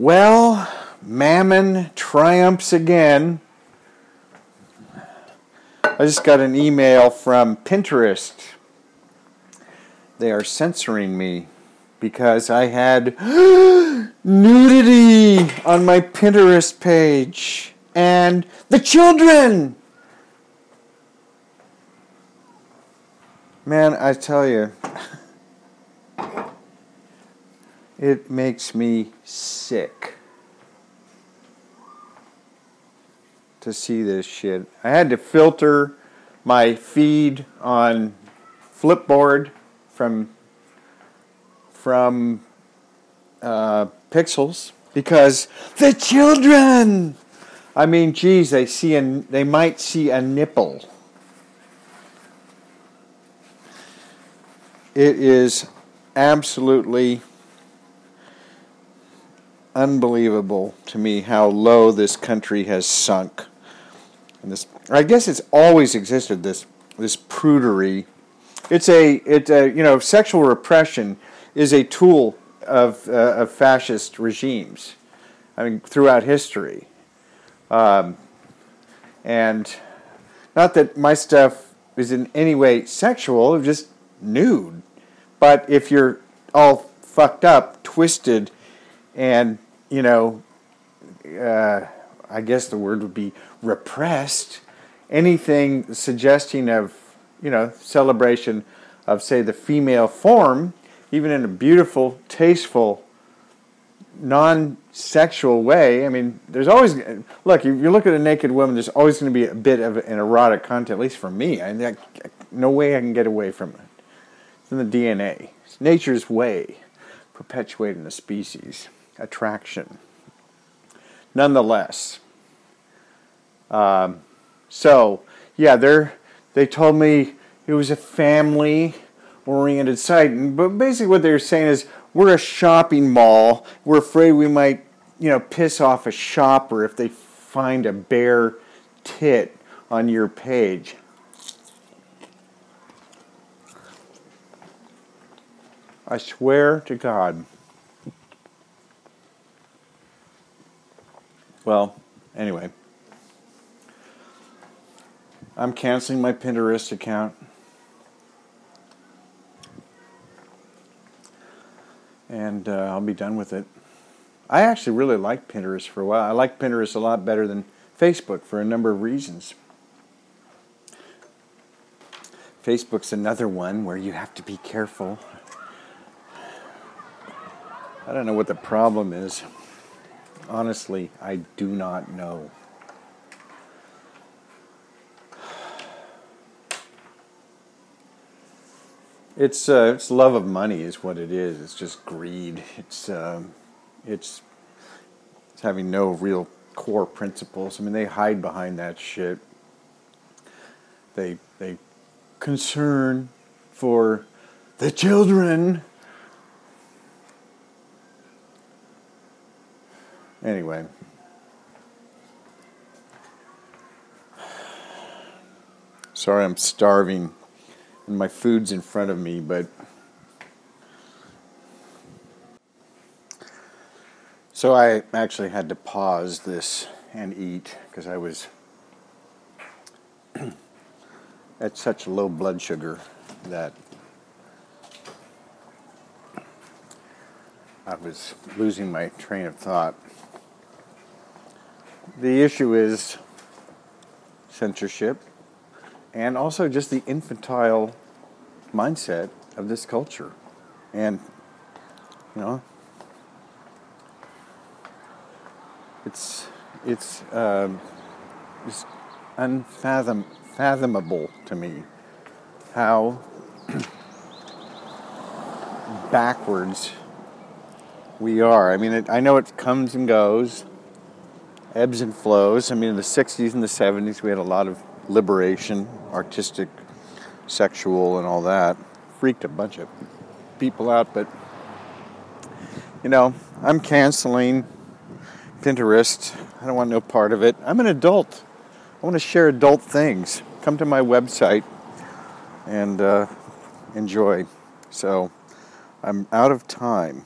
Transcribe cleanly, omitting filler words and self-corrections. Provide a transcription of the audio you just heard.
Well, Mammon triumphs again. I just got an email from Pinterest. They are censoring me because I had nudity on my Pinterest page and the children. Man, I tell you, it makes me sick to see this shit. I had to filter my feed on Flipboard from Pixels because the children. I mean, geez, they might see a nipple. It is absolutely unbelievable to me how low this country has sunk. And this, I guess, it's always existed. This prudery. It's a sexual repression is a tool of fascist regimes. I mean, throughout history, and not that my stuff is in any way sexual. It's just nude. But if you're all fucked up, twisted, and, I guess the word would be repressed, anything suggesting of, celebration of, say, the female form, even in a beautiful, tasteful, non-sexual way. I mean, there's always, look, if you look at a naked woman, there's always going to be a bit of an erotic content, at least for me. No way I can get away from it. It's in the DNA. It's nature's way, perpetuating the species. Attraction. Nonetheless. They told me it was a family-oriented site, but basically what they were saying is, we're a shopping mall. We're afraid we might, piss off a shopper if they find a bare tit on your page. I swear to God. Well, anyway. I'm canceling my Pinterest account. And I'll be done with it. I actually really liked Pinterest for a while. I like Pinterest a lot better than Facebook for a number of reasons. Facebook's another one where you have to be careful. I don't know what the problem is. Honestly, I do not know. It's love of money is what it is. It's just greed. It's having no real core principles. I mean, they hide behind that shit. They concern for the children. Anyway. Sorry, I'm starving. And my food's in front of me, but... So I actually had to pause this and eat because I was at such low blood sugar that I was losing my train of thought. The issue is censorship. And also just the infantile mindset of this culture. And, it's unfathomable to me how backwards we are. I mean, I know it comes and goes, ebbs and flows. I mean, in the 60s and the 70s, we had a lot of liberation, artistic, sexual, and all that. Freaked a bunch of people out, but I'm canceling Pinterest. I don't want no part of it. I'm an adult. I want to share adult things. Come to my website and enjoy. So I'm out of time.